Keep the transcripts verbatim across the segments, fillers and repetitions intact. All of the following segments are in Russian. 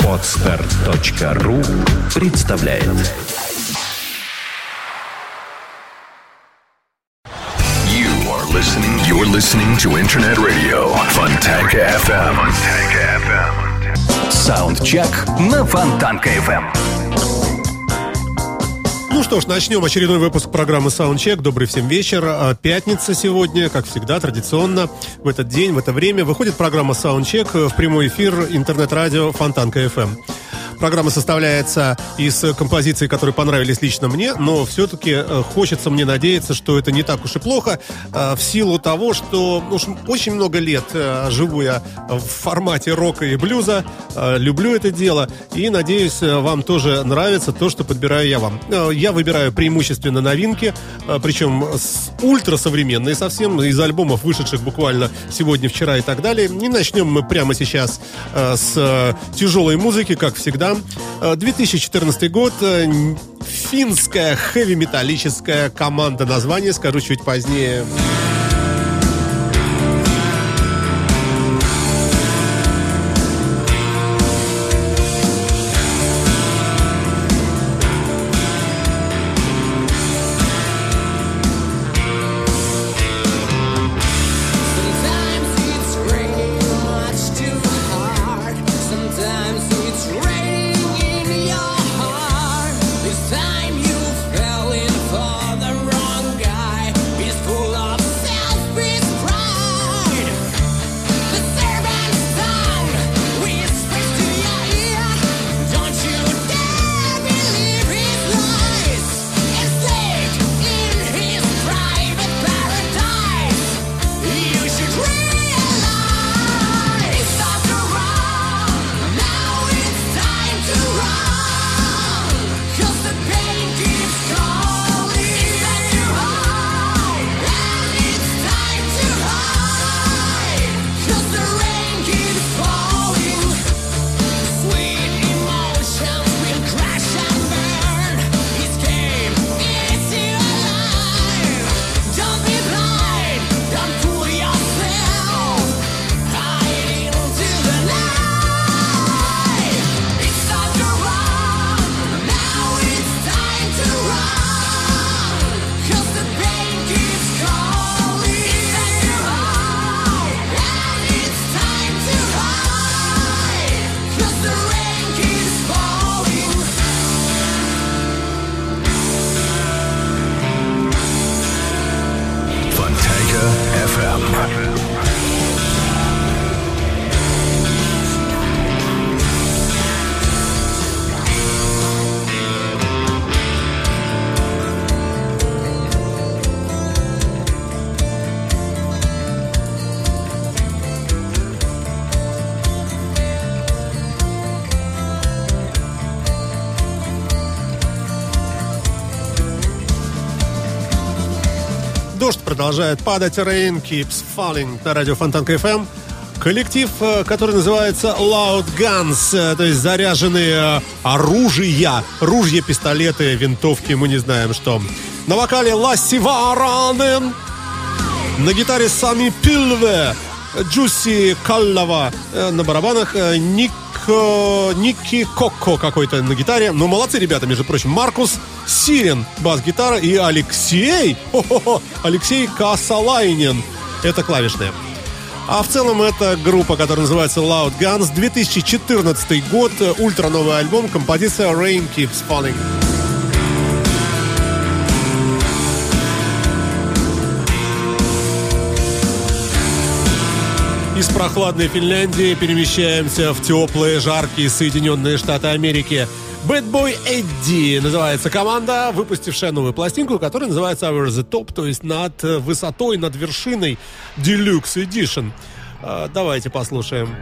Подстар точка ру представляет. You are listening, you're listening to Internet Radio Фонтанка эф эм. Фонтанка эф эм. SoundCheck на Фонтанка эф эм. Ну что ж, начнем очередной выпуск программы «SoundCheck». Добрый всем вечер. Пятница сегодня, как всегда, традиционно. В этот день, в это время выходит программа «SoundCheck» в прямой эфир интернет-радио «Фонтанка эф эм». Программа составляется из композиций, которые понравились лично мне, но все-таки хочется мне надеяться, что это не так уж и плохо, в силу того, что ну, очень много лет живу я в формате рока и блюза, люблю это дело, и, надеюсь, вам тоже нравится то, что подбираю я вам. Я выбираю преимущественно новинки, причем ультрасовременные совсем, из альбомов, вышедших буквально сегодня, вчера и так далее. И начнем мы прямо сейчас с тяжелой музыки, как всегда. две тысячи четырнадцатый год, финская хэви-металлическая команда, название скажу чуть позднее. Продолжает падать, Rain Keeps Falling на радио Фонтанка эф эм. Коллектив, который называется Loud Guns, то есть заряженные оружия, ружья, пистолеты, винтовки, мы не знаем что. На вокале Ласси Варанен, на гитаре Сами Пилве, Джуси Каллова на барабанах, Ник Ники Кокко какой-то на гитаре. Ну, молодцы ребята, между прочим. Маркус Сирин, бас-гитара. И Алексей О-хо-хо, Алексей Касалайнин, это клавишная. А в целом это группа, которая называется Loud Guns. две тысячи четырнадцатый год, ультра-новый альбом, композиция Rain Keeps Falling. Из прохладной Финляндии перемещаемся в теплые, жаркие Соединенные Штаты Америки. Bad Boy Eddie называется команда, выпустившая новую пластинку, которая называется Over the Top, то есть над высотой, над вершиной, Deluxe Edition. Давайте послушаем.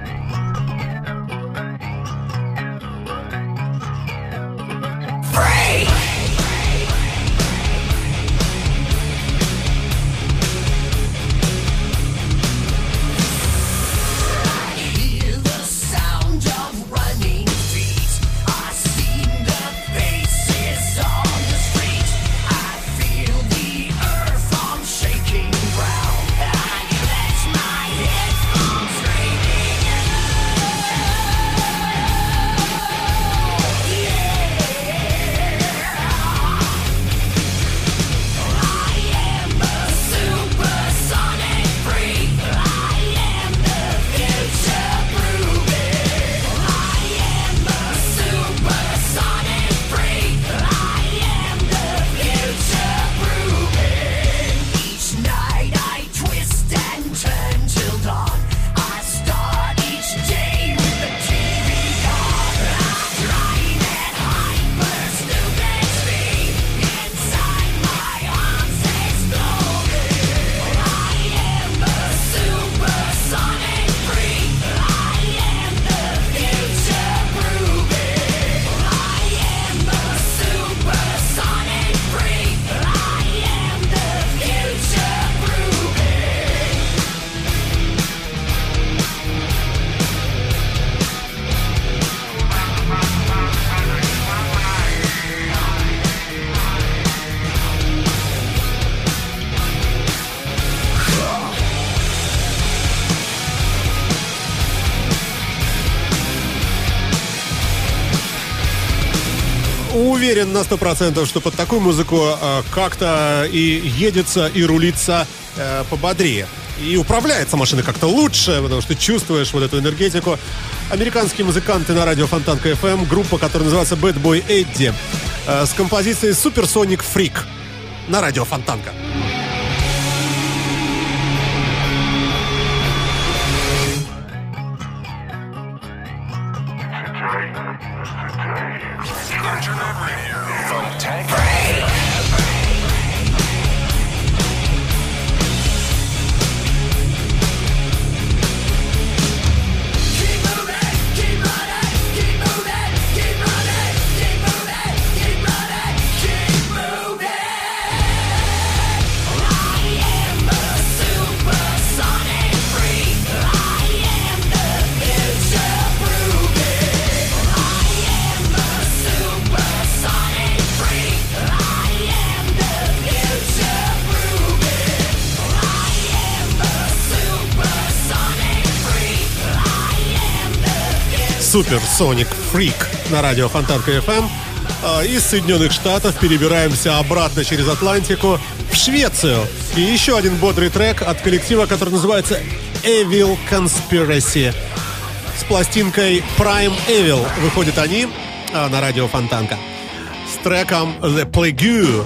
уверен на сто процентов, что под такую музыку э, как-то и едется, и рулится э, пободрее. И управляется машина как-то лучше, потому что чувствуешь вот эту энергетику. Американские музыканты на радио Фонтанка эф эм, группа, которая называется Bad Boy Eddie, э, с композицией Supersonic Freak на радио Фонтанка. Supersonic Freak на радио Фонтанка эф эм. Из Соединенных Штатов перебираемся обратно через Атлантику в Швецию. И еще один бодрый трек от коллектива, который называется Evil Conspiracy. С пластинкой Prime Evil выходят они на радио Фонтанка с треком The Plague.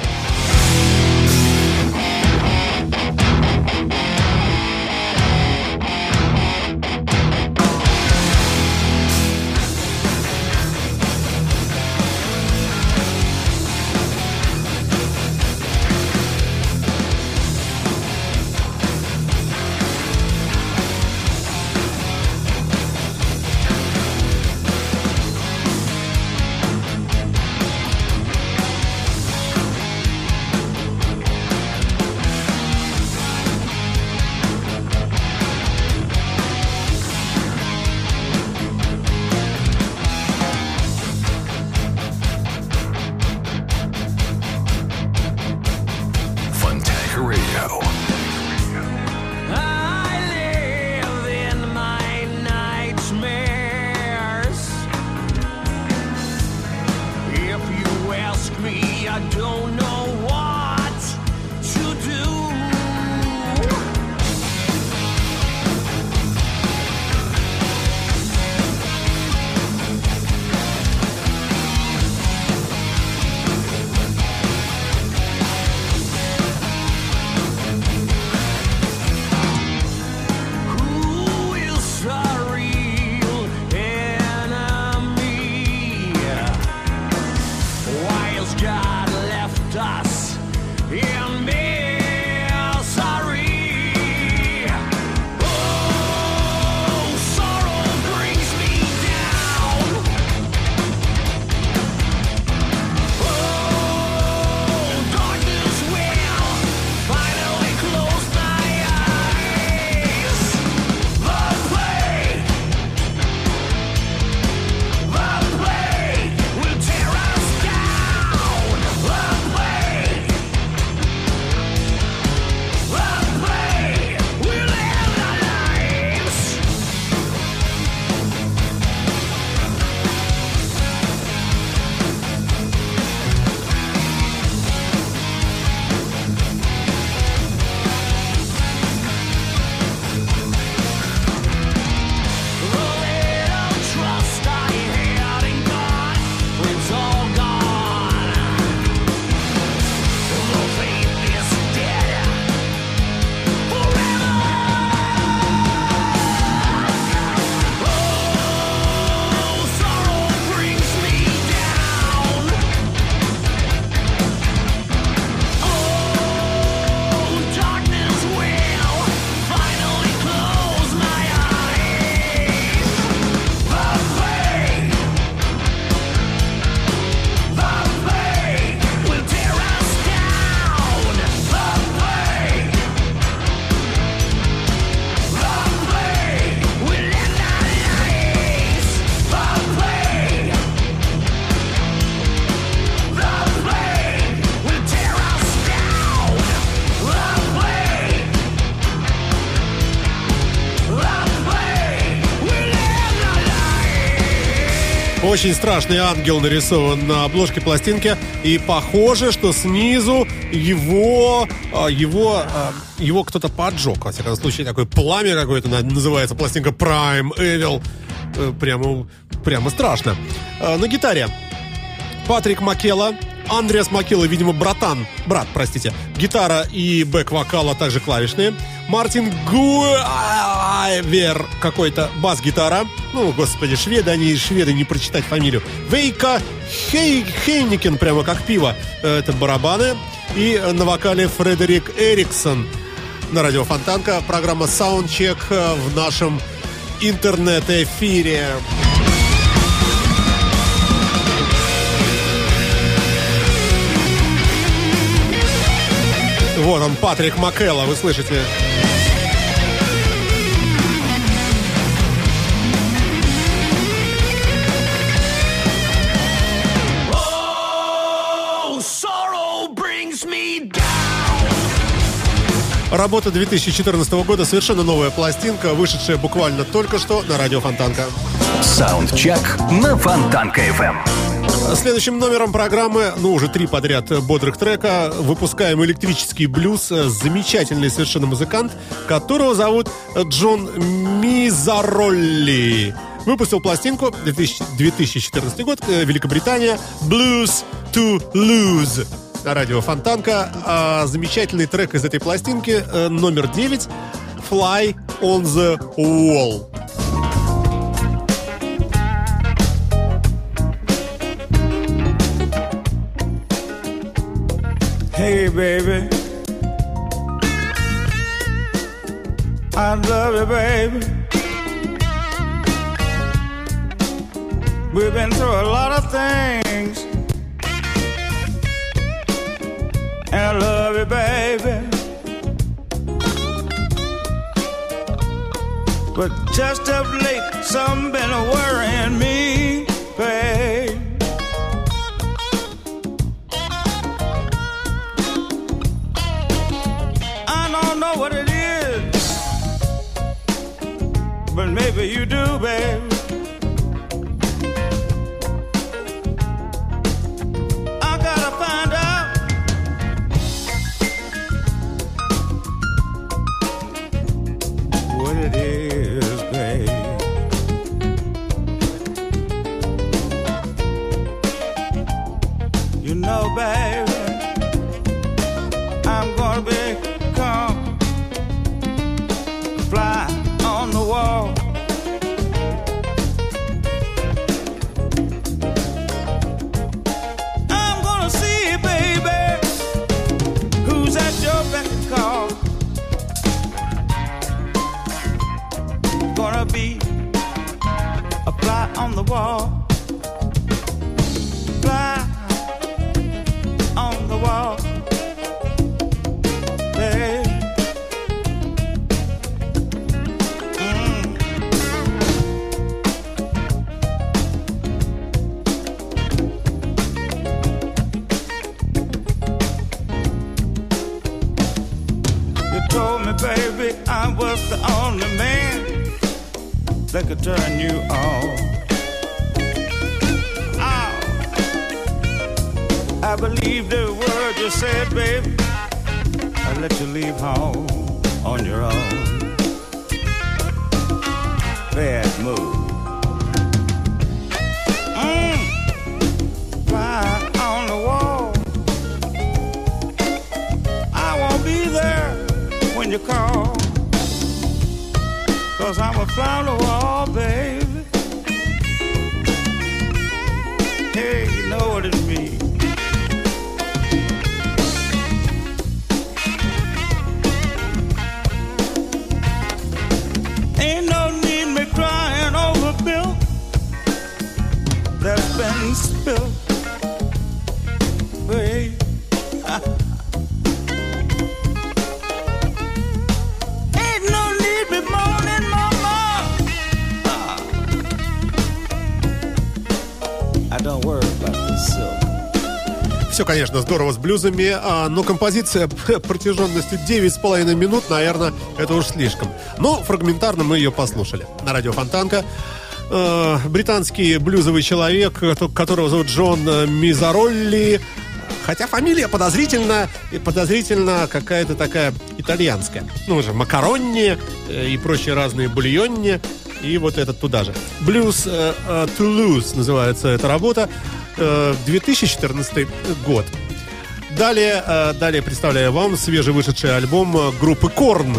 Очень страшный ангел нарисован на обложке пластинки. И похоже, что снизу его, его, его кто-то поджег. Во всяком случае, такое пламя какое-то называется. Пластинка Prime Evil. Прямо, прямо страшно. На гитаре Патрик Макела. Андреас Макела, видимо, братан. Брат, простите. Гитара и бэк-вокал, а также клавишные. Мартин Гуайвер какой-то, бас-гитара. Ну, господи, шведы, они шведы, не прочитать фамилию. Вейка Хей, Хейникен, прямо как пиво. Это барабаны. И на вокале Фредерик Эриксон. На радио Фонтанка программа SoundCheck в нашем интернет-эфире. Вот он, Патрик Мykela, вы слышите. Oh, sorrow brings me down. Работа две тысячи четырнадцатого года, совершенно новая пластинка, вышедшая буквально только что на радио Фонтанка. Саундчек на Фонтанка-ФМ. Следующим номером программы, ну уже три подряд бодрых трека, выпускаем электрический блюз. Замечательный совершенно музыкант, которого зовут Джон Мизаролли. Выпустил пластинку две тысячи четырнадцатый год, Великобритания, Blues to Lose. На радио Фонтанка. Замечательный трек из этой пластинки, номер девять, Fly on the Wall. Hey, baby, I love you, baby. We've been through a lot of things, and I love you, baby. But just of late, something been worrying me, babe. What it is, but maybe you do, babe. I gotta find out. What it is, babe. You know, babe, I'm gonna be fly on the wall. I'm gonna see, baby, who's at your beck and call. Gonna be a fly on the wall. Fly on the wall. Hey. Baby, I was the only man that could turn you on. Oh, I believed every word you said, baby. I let you leave home on your own. Bad move. Mm. Fly on the wall. I won't be there when you call, 'cause I'm a fly on the wall, baby. Hey, you know what it means. Ain't no need me crying over milk that's been spilled, babe. Все, конечно, здорово с блюзами, но композиция протяженностью девять с половиной минут, наверное, это уж слишком. Но фрагментарно мы ее послушали. На радио Фонтанка э, британский блюзовый человек, которого зовут Джон Мизаролли. Хотя фамилия подозрительно, подозрительно какая-то такая итальянская. Ну же, макаронни и прочие разные бульонни. И вот этот туда же. Blues uh, to Lose называется эта работа. Uh, две тысячи четырнадцатый год. Далее, uh, далее представляю вам свежевышедший альбом группы Корн,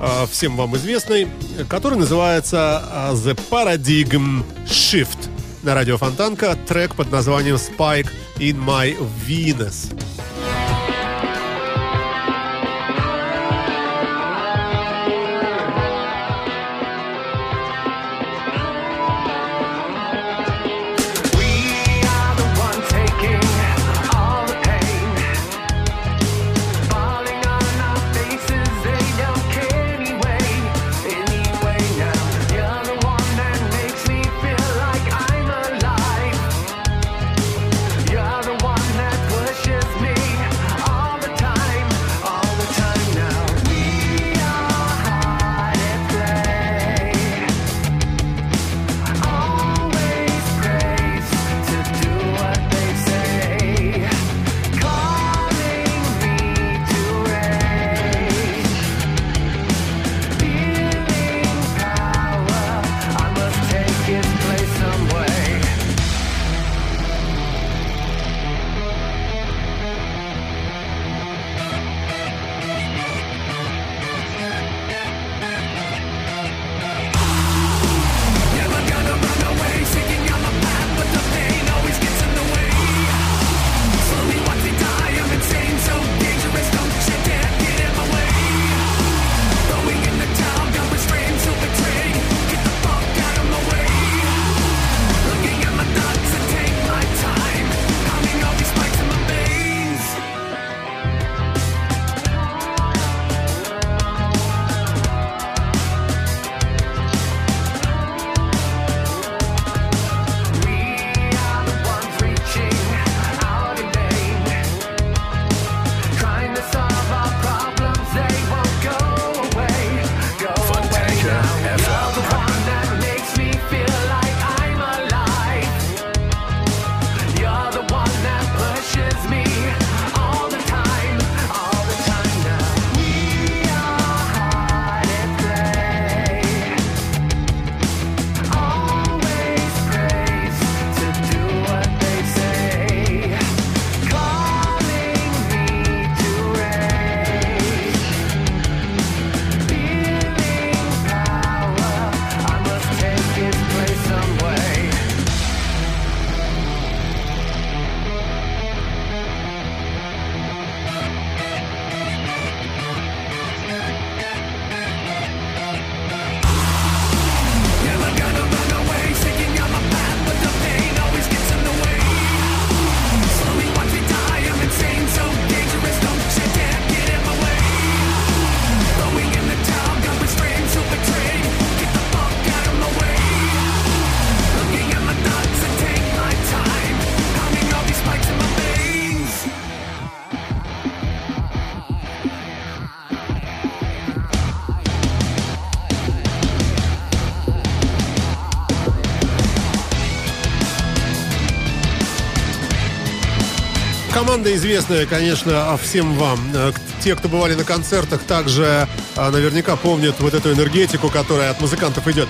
uh, всем вам известный, который называется The Paradigm Shift. На радио Фонтанка трек под названием Spike in my Venus. Команда известная, конечно, всем вам. Те, кто бывали на концертах, также наверняка помнят вот эту энергетику, которая от музыкантов идет.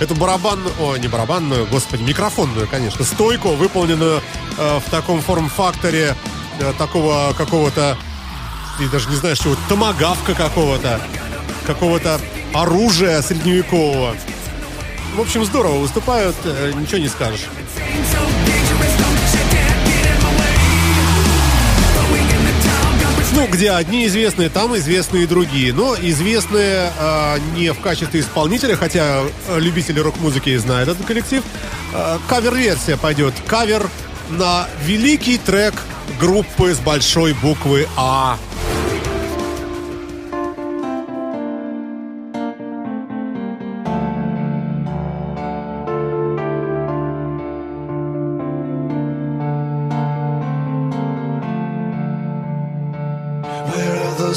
Эту барабанную, о, не барабанную, господи, микрофонную, конечно, стойку, выполненную в таком форм-факторе такого какого-то, я даже не знаю, чего, томагавка какого-то, какого-то оружия средневекового. В общем, здорово выступают, ничего не скажешь. Ну, где одни известные, там известные и другие. Но известные э, не в качестве исполнителя, хотя любители рок-музыки знают этот коллектив. Э, кавер-версия пойдет. Кавер на великий трек группы с большой буквы «А».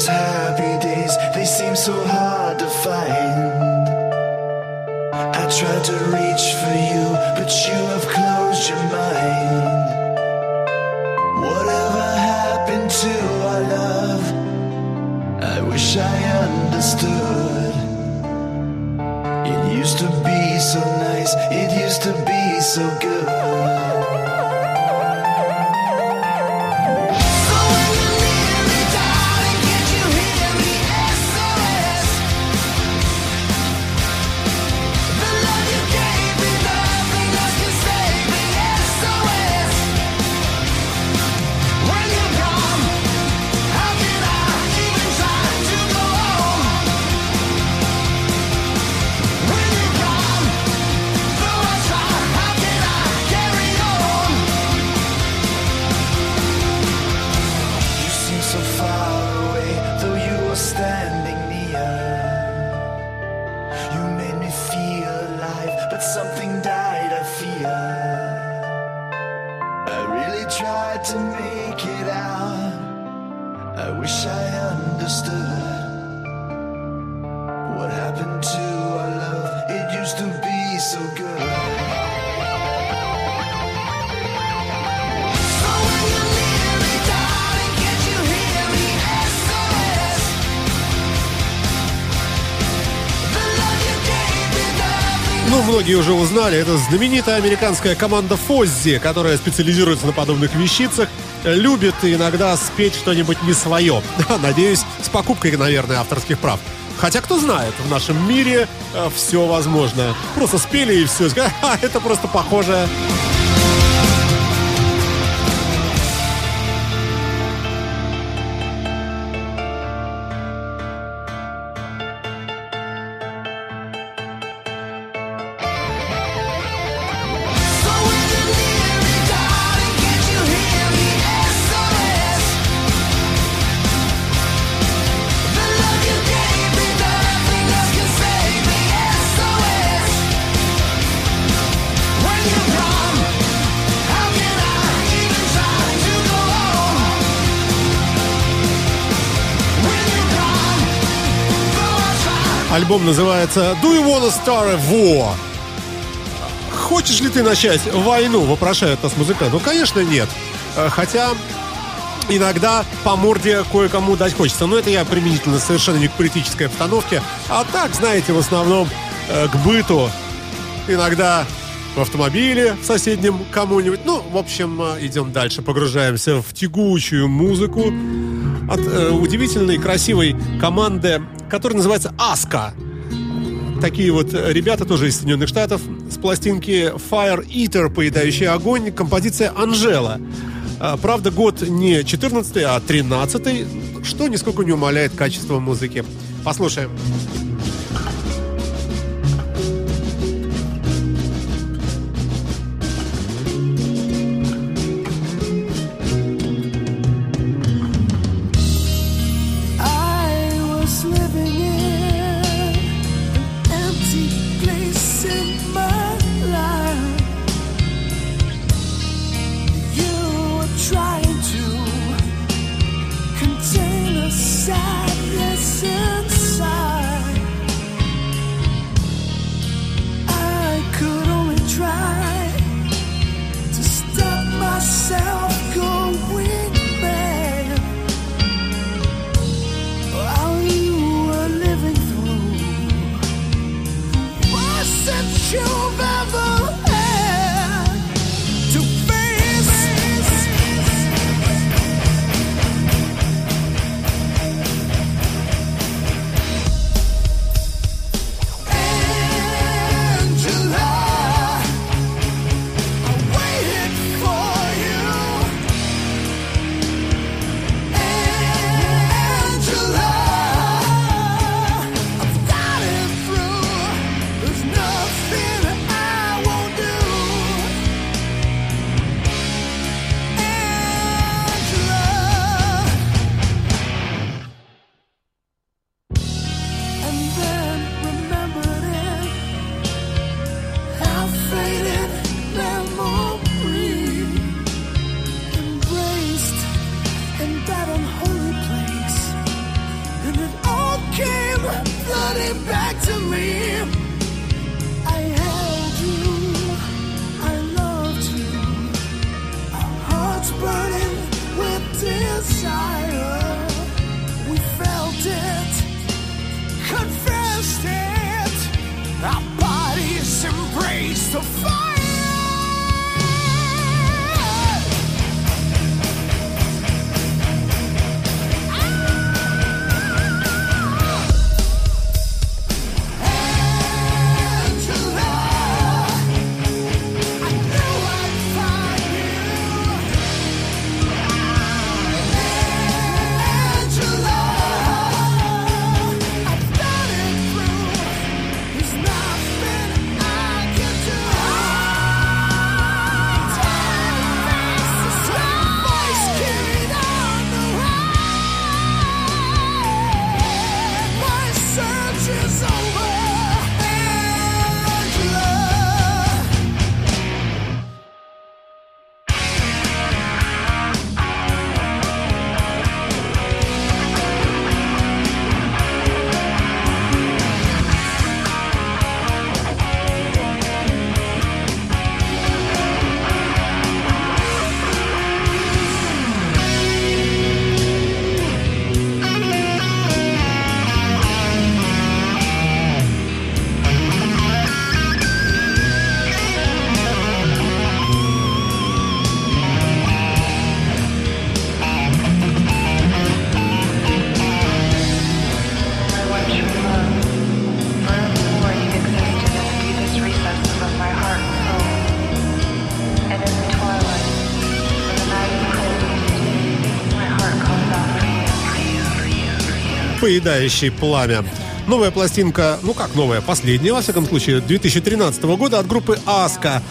Happy days, they seem so hard to find. I tried to reach for you, but you have closed your mind. Whatever happened to our love? I wish I understood. It used to be so nice, it used to be so good. Многие уже узнали, это знаменитая американская команда Фоззи, которая специализируется на подобных вещицах, любит иногда спеть что-нибудь не свое. Надеюсь, с покупкой, наверное, авторских прав. Хотя, кто знает, в нашем мире все возможно. Просто спели и все. А, это просто похоже. Альбом называется «Do you wanna start a war?» «Хочешь ли ты начать войну?» — вопрошают нас музыканты. Ну, конечно, нет. Хотя иногда по морде кое-кому дать хочется. Но это я применительно совершенно не к политической обстановке. А так, знаете, в основном к быту. Иногда в автомобиле в соседнем кому-нибудь. Ну, в общем, идем дальше. Погружаемся в тягучую музыку от э, удивительной красивой команды, которая называется «Аска». Такие вот ребята тоже из Соединенных Штатов. С пластинки «Fire Eater», «Поедающий огонь», композиция «Анжела». Правда, год не четырнадцатый, а тринадцатый, что нисколько не умаляет качество музыки. Послушаем. Trying to contain the sadness inside. Поедающий пламя. Новая пластинка, ну как новая, последняя, во всяком случае, две тысячи тринадцатого года от группы Аска,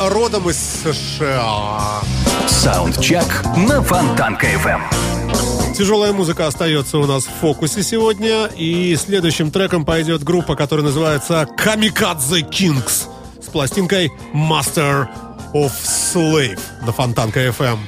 родом из США. Саундчек на Фонтанка эф эм. Тяжелая музыка остается у нас в фокусе сегодня, и следующим треком пойдет группа, которая называется Kamikaze Kings с пластинкой Master of Slave на Фонтанка эф эм.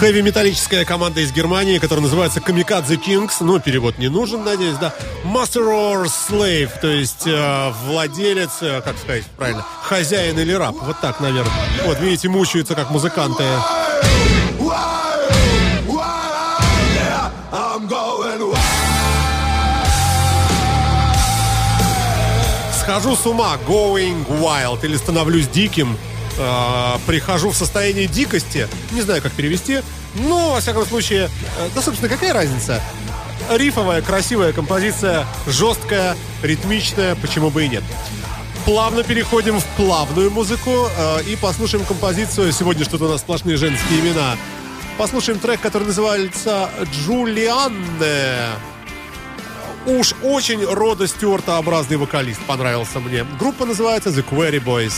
хэви-металлическая команда из Германии, которая называется Kamikaze Kings. Ну, перевод не нужен, надеюсь, да. Master of Slave, то есть э, владелец, э, как сказать правильно, хозяин или раб. Вот так, наверное. Вот, видите, мучаются как музыканты. Схожу с ума, going wild, или становлюсь диким. Э, прихожу в состояние дикости. Не знаю, как перевести. Но, во всяком случае, э, да, собственно, какая разница? Рифовая, красивая композиция, жесткая, ритмичная, почему бы и нет. Плавно переходим в плавную музыку э, и послушаем композицию. Сегодня что-то у нас сплошные женские имена. Послушаем трек, который называется «Джулианне». Уж очень Рода Стюарта-образный вокалист понравился мне. Группа называется The Quireboys.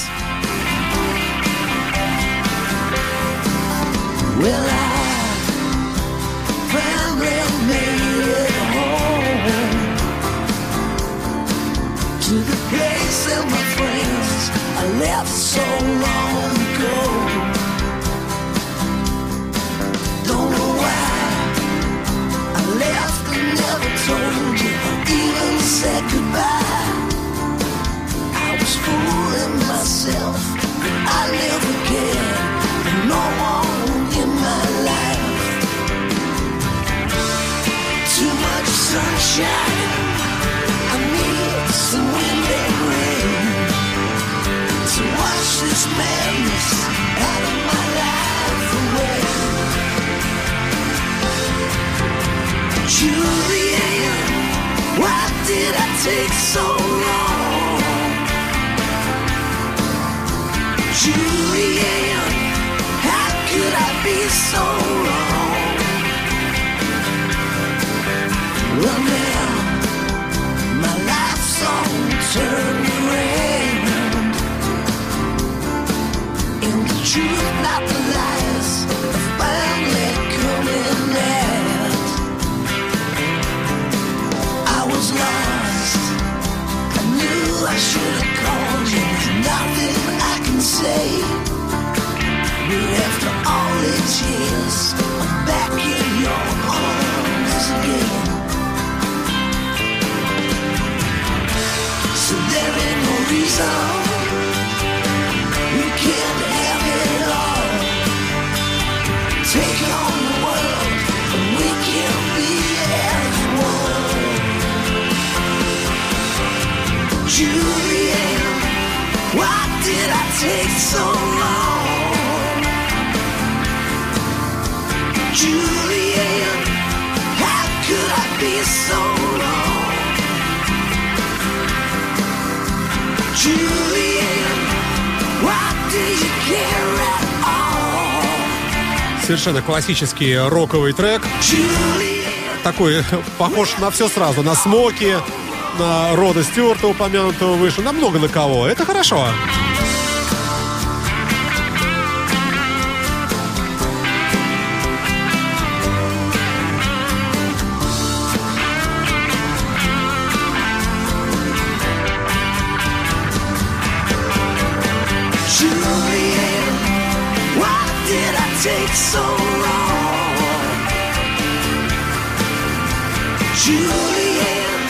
Will I find me at home to the place of my friends I left so long ago? Don't know why I left and never told you, even said goodbye. I was fooling myself, but I never cared for no one. My life, too much sunshine, I need some wind and rain to wash this madness out of my life away. Julianne, why did I take so long? Julianne, could I be so wrong? Well now, my life's all turned around, and the truth, not the lies, are finally coming out. I was lost, I knew I should have called you. Nothing I can say. After all these years, I'm back in your arms again. So there ain't no reason we can't have it all. Take on the world, and we can be as one. Julianne, why did I take so long? Julianne, how could I be so wrong? Julianne, why do you care at all? Совершенно классический роковый трек. Julianne, такой похож на все сразу, на Смоки, на Рода Стюарта, упомянутого выше, на много на кого. Это хорошо. Take so long, Julianne,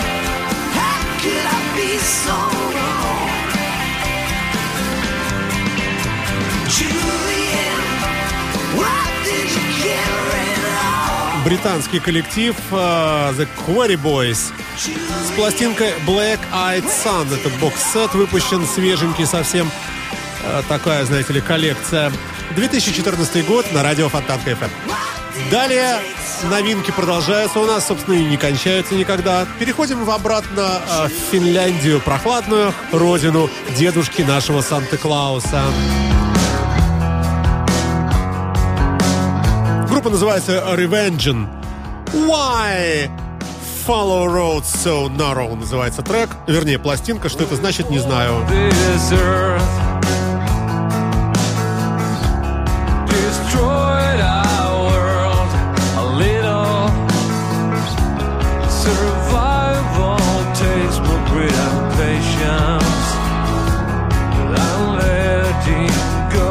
how could I be so wrong? Julianne, why did you care at all? Британский коллектив uh, The Quireboys с пластинкой Black Eyed Sun. Это бокс-сет выпущен свеженький совсем. Такая, знаете ли, коллекция. две тысячи четырнадцатый год на радио Фонтанка эф эм. Далее новинки продолжаются у нас, собственно, и не кончаются никогда. Переходим обратно в Финляндию, прохладную родину дедушки нашего Санта-Клауса. Группа называется Revenge. Why follow roads so narrow называется трек, вернее пластинка. Что это значит, не знаю. Go.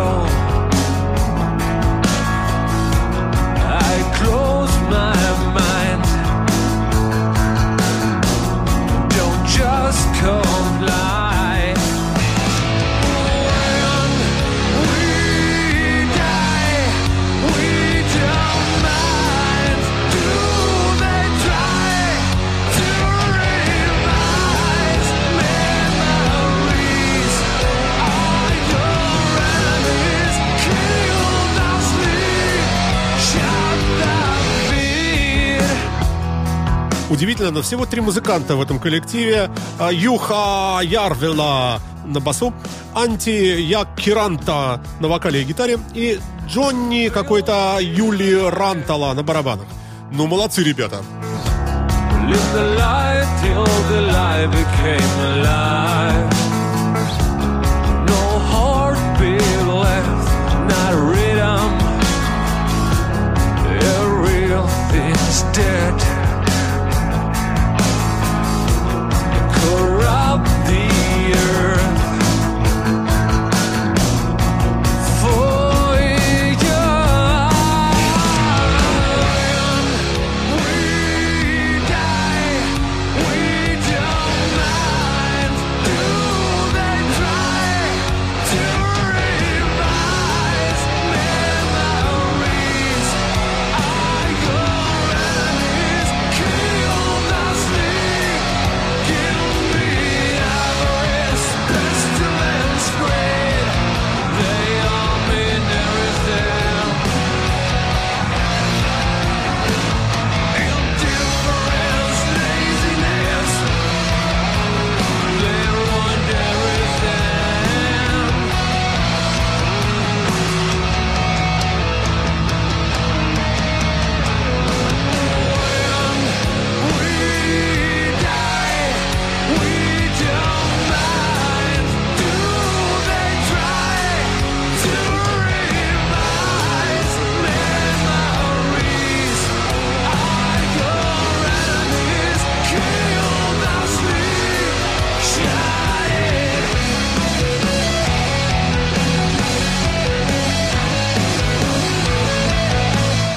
удивительно, но всего три музыканта в этом коллективе. Юха Ярвела на басу, Анти Якиранта на вокале и гитаре и Джонни какой-то Юли Рантала на барабанах. Ну, молодцы ребята. Live the life till the lie became a lie. No heartbeat left, not a rhythm. Everything's dead. Corrupt the earth.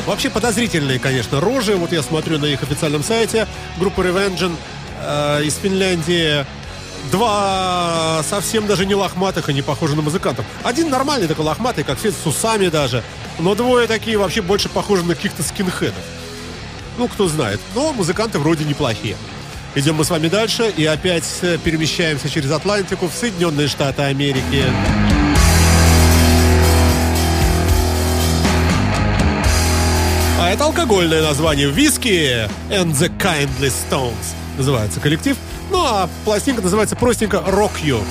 Вообще подозрительные, конечно, рожи. Вот я смотрю на их официальном сайте группы Revenge э, из Финляндии. Два совсем даже не лохматых и не похожи на музыкантов. Один нормальный такой лохматый, как все, с усами даже. Но двое такие вообще больше похожи на каких-то скинхедов. Ну, кто знает. Но музыканты вроде неплохие. Идем мы с вами дальше и опять перемещаемся через Атлантику в Соединенные Штаты Америки. А это алкогольное название «Whiskey and the Kindly Stones» называется коллектив. Ну а пластинка называется простенько «Rock You».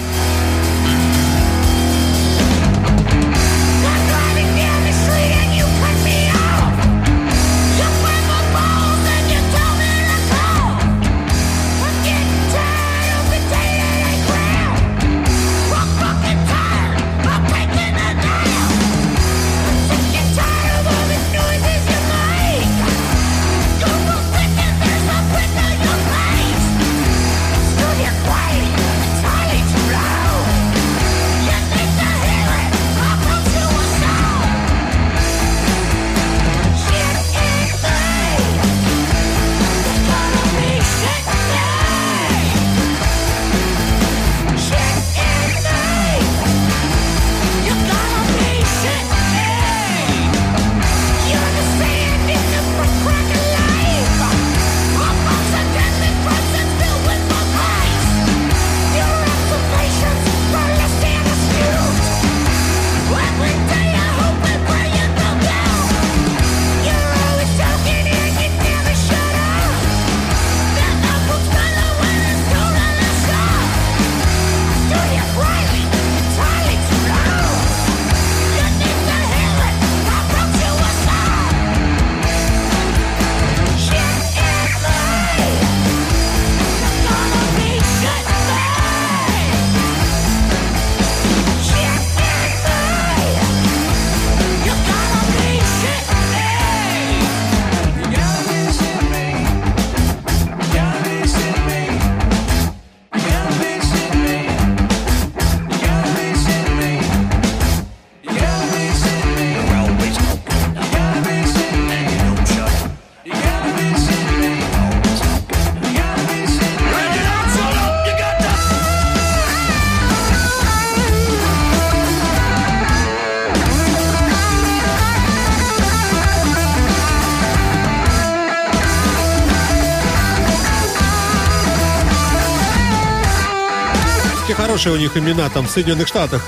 У них имена там в Соединенных Штатах.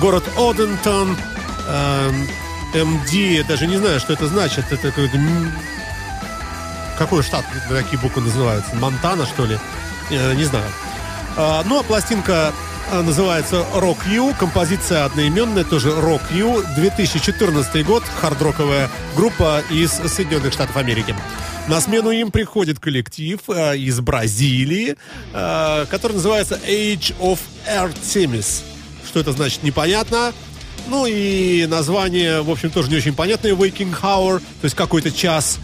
Город Одентон, эм, эм ди, я даже не знаю, что это значит. Это как Какой штат такие буквы называются? Монтана, что ли? Э, не знаю. Э, ну, а пластинка называется Rock You. Композиция одноименная, тоже Rock You. две тысячи четырнадцатый год. Хардроковая группа из Соединенных Штатов Америки. На смену им приходит коллектив э, из Бразилии, э, который называется Age of Artemis. Что это значит, непонятно. Ну и название, в общем, тоже не очень понятное. Waking Hour, то есть какой-то час,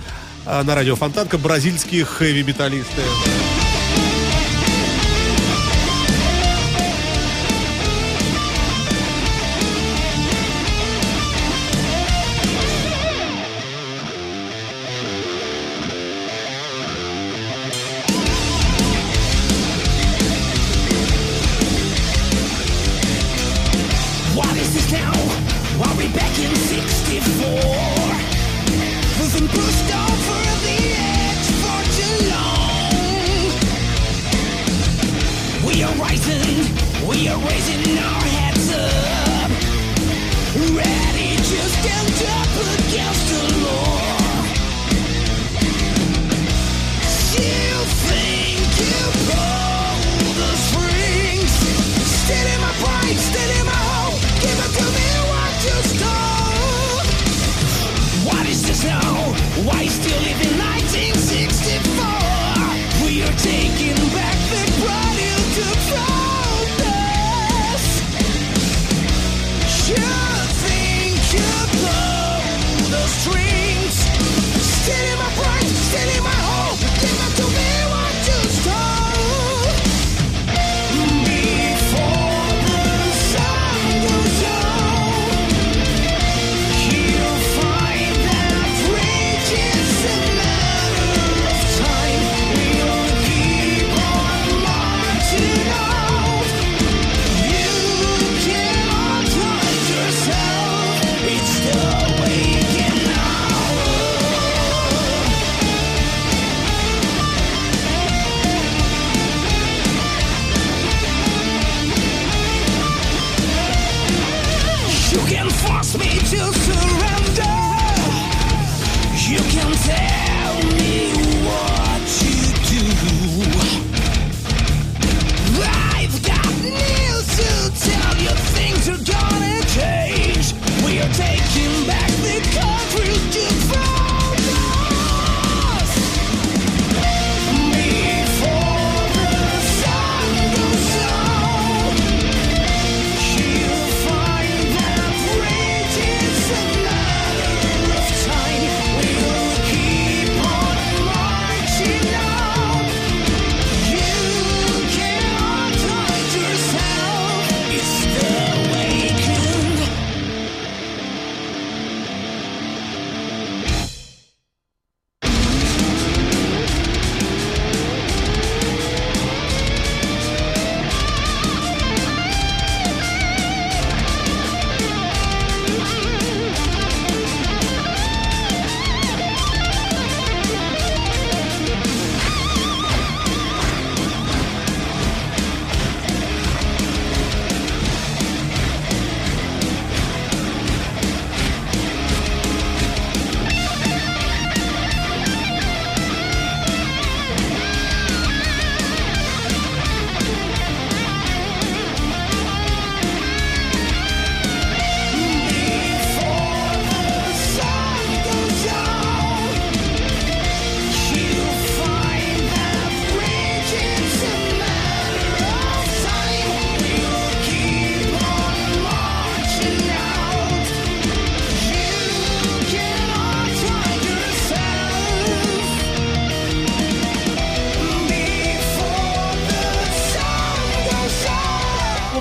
э, на радио Фонтанка. Бразильские хэви-металлисты.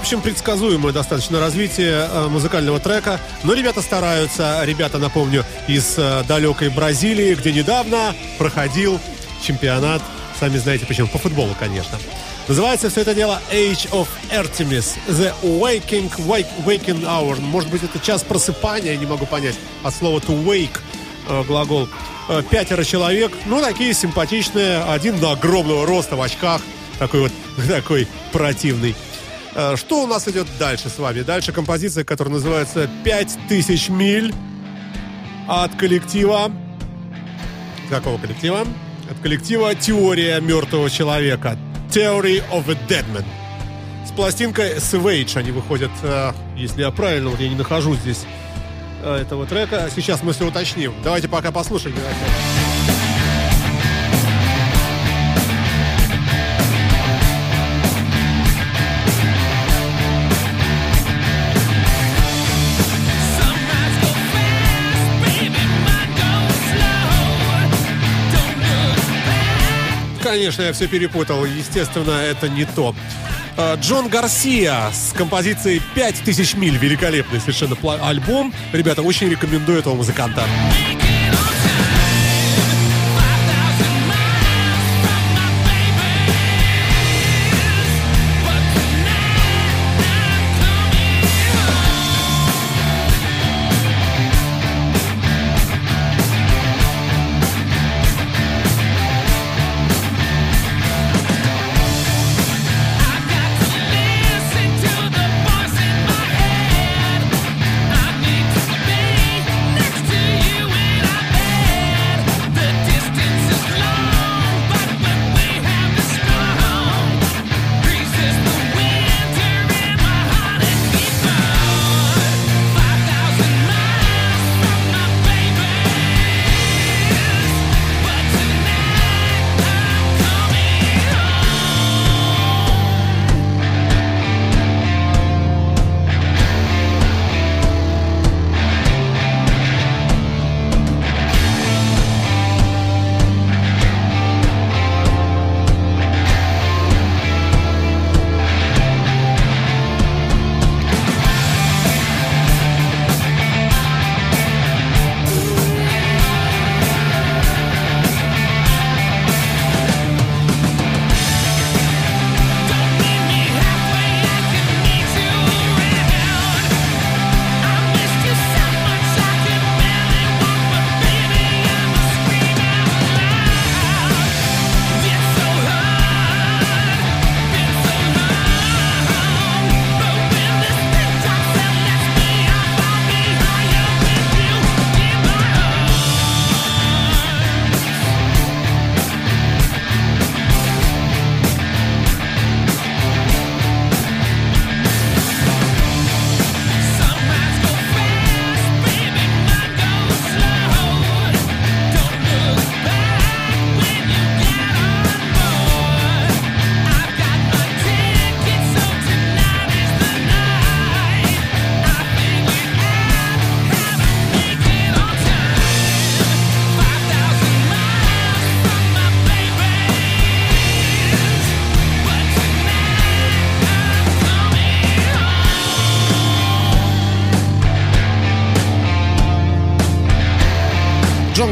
В общем, предсказуемое достаточно развитие э, музыкального трека. Но ребята стараются. Ребята, напомню, из э, далекой Бразилии, где недавно проходил чемпионат. Сами знаете почему. По футболу, конечно. Называется все это дело Age of Artemis. The Waking, wake, waking Hour. Может быть, это час просыпания, не могу понять. От слова to wake, э, глагол. Э, пятеро человек. Ну, такие симпатичные. Один до огромного роста в очках. Такой вот, такой противный. Что у нас идет дальше с вами? Дальше композиция, которая называется «пять тысяч миль» от коллектива... Какого коллектива? от коллектива «Теория мертвого человека» «Theory of a Deadman». С пластинкой «Savage» они выходят, если я правильно, вот я не нахожу здесь этого трека. Сейчас мы все уточним. Давайте пока послушаем. Конечно, я все перепутал. Естественно, это не то. Джон Гарсия с композицией «пять тысяч миль». Великолепный совершенно альбом. Ребята, очень рекомендую этого музыканта.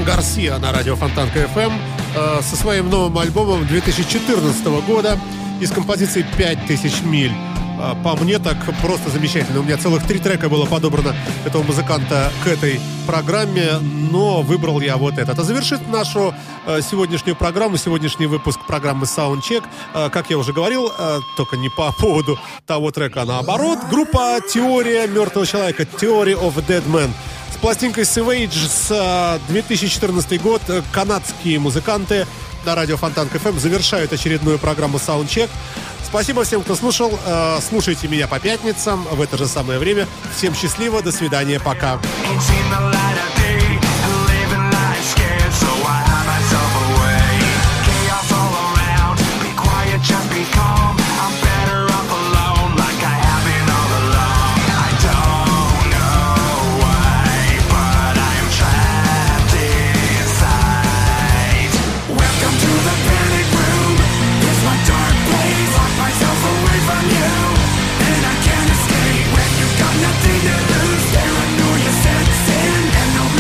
Гарсия на радио Фонтанка эф эм э, со своим новым альбомом две тысячи четырнадцатого года из композиции «пять тысяч миль». Э, по мне так просто замечательно. У меня целых три трека было подобрано этого музыканта к этой программе, но выбрал я вот этот. А завершит нашу э, сегодняшнюю программу, сегодняшний выпуск программы «SoundCheck», э, как я уже говорил, э, только не по поводу того трека, а наоборот, группа «Теория мертвого человека», «Theory of a Deadman». С пластинкой «Savage» с две тысячи четырнадцатый год канадские музыканты на радио Фонтанка эф эм завершают очередную программу «SoundCheck». Спасибо всем, кто слушал. Слушайте меня по пятницам в это же самое время. Всем счастливо, до свидания, пока. And I can't escape when you've got nothing to lose. Paranoia sets in and no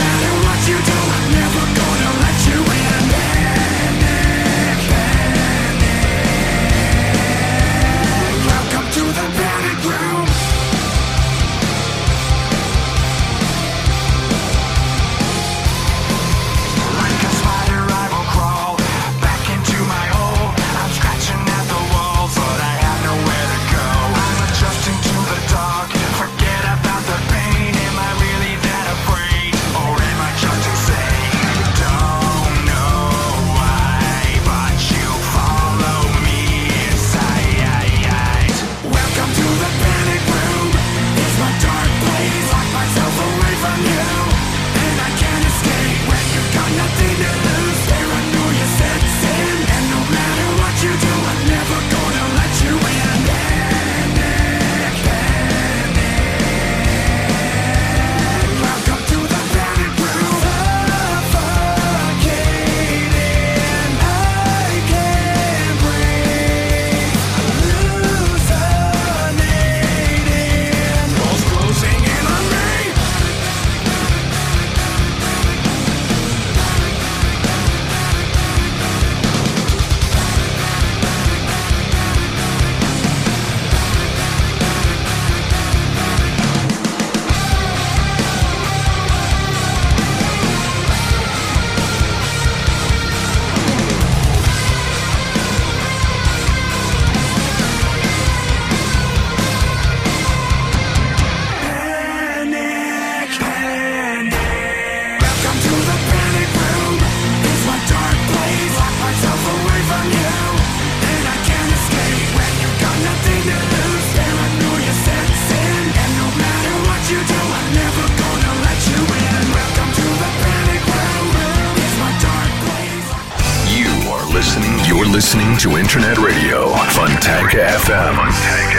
listening to Internet Radio, Funtank эф эм. Funtank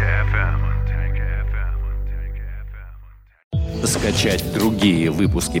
эф эм. Скачать другие выпуски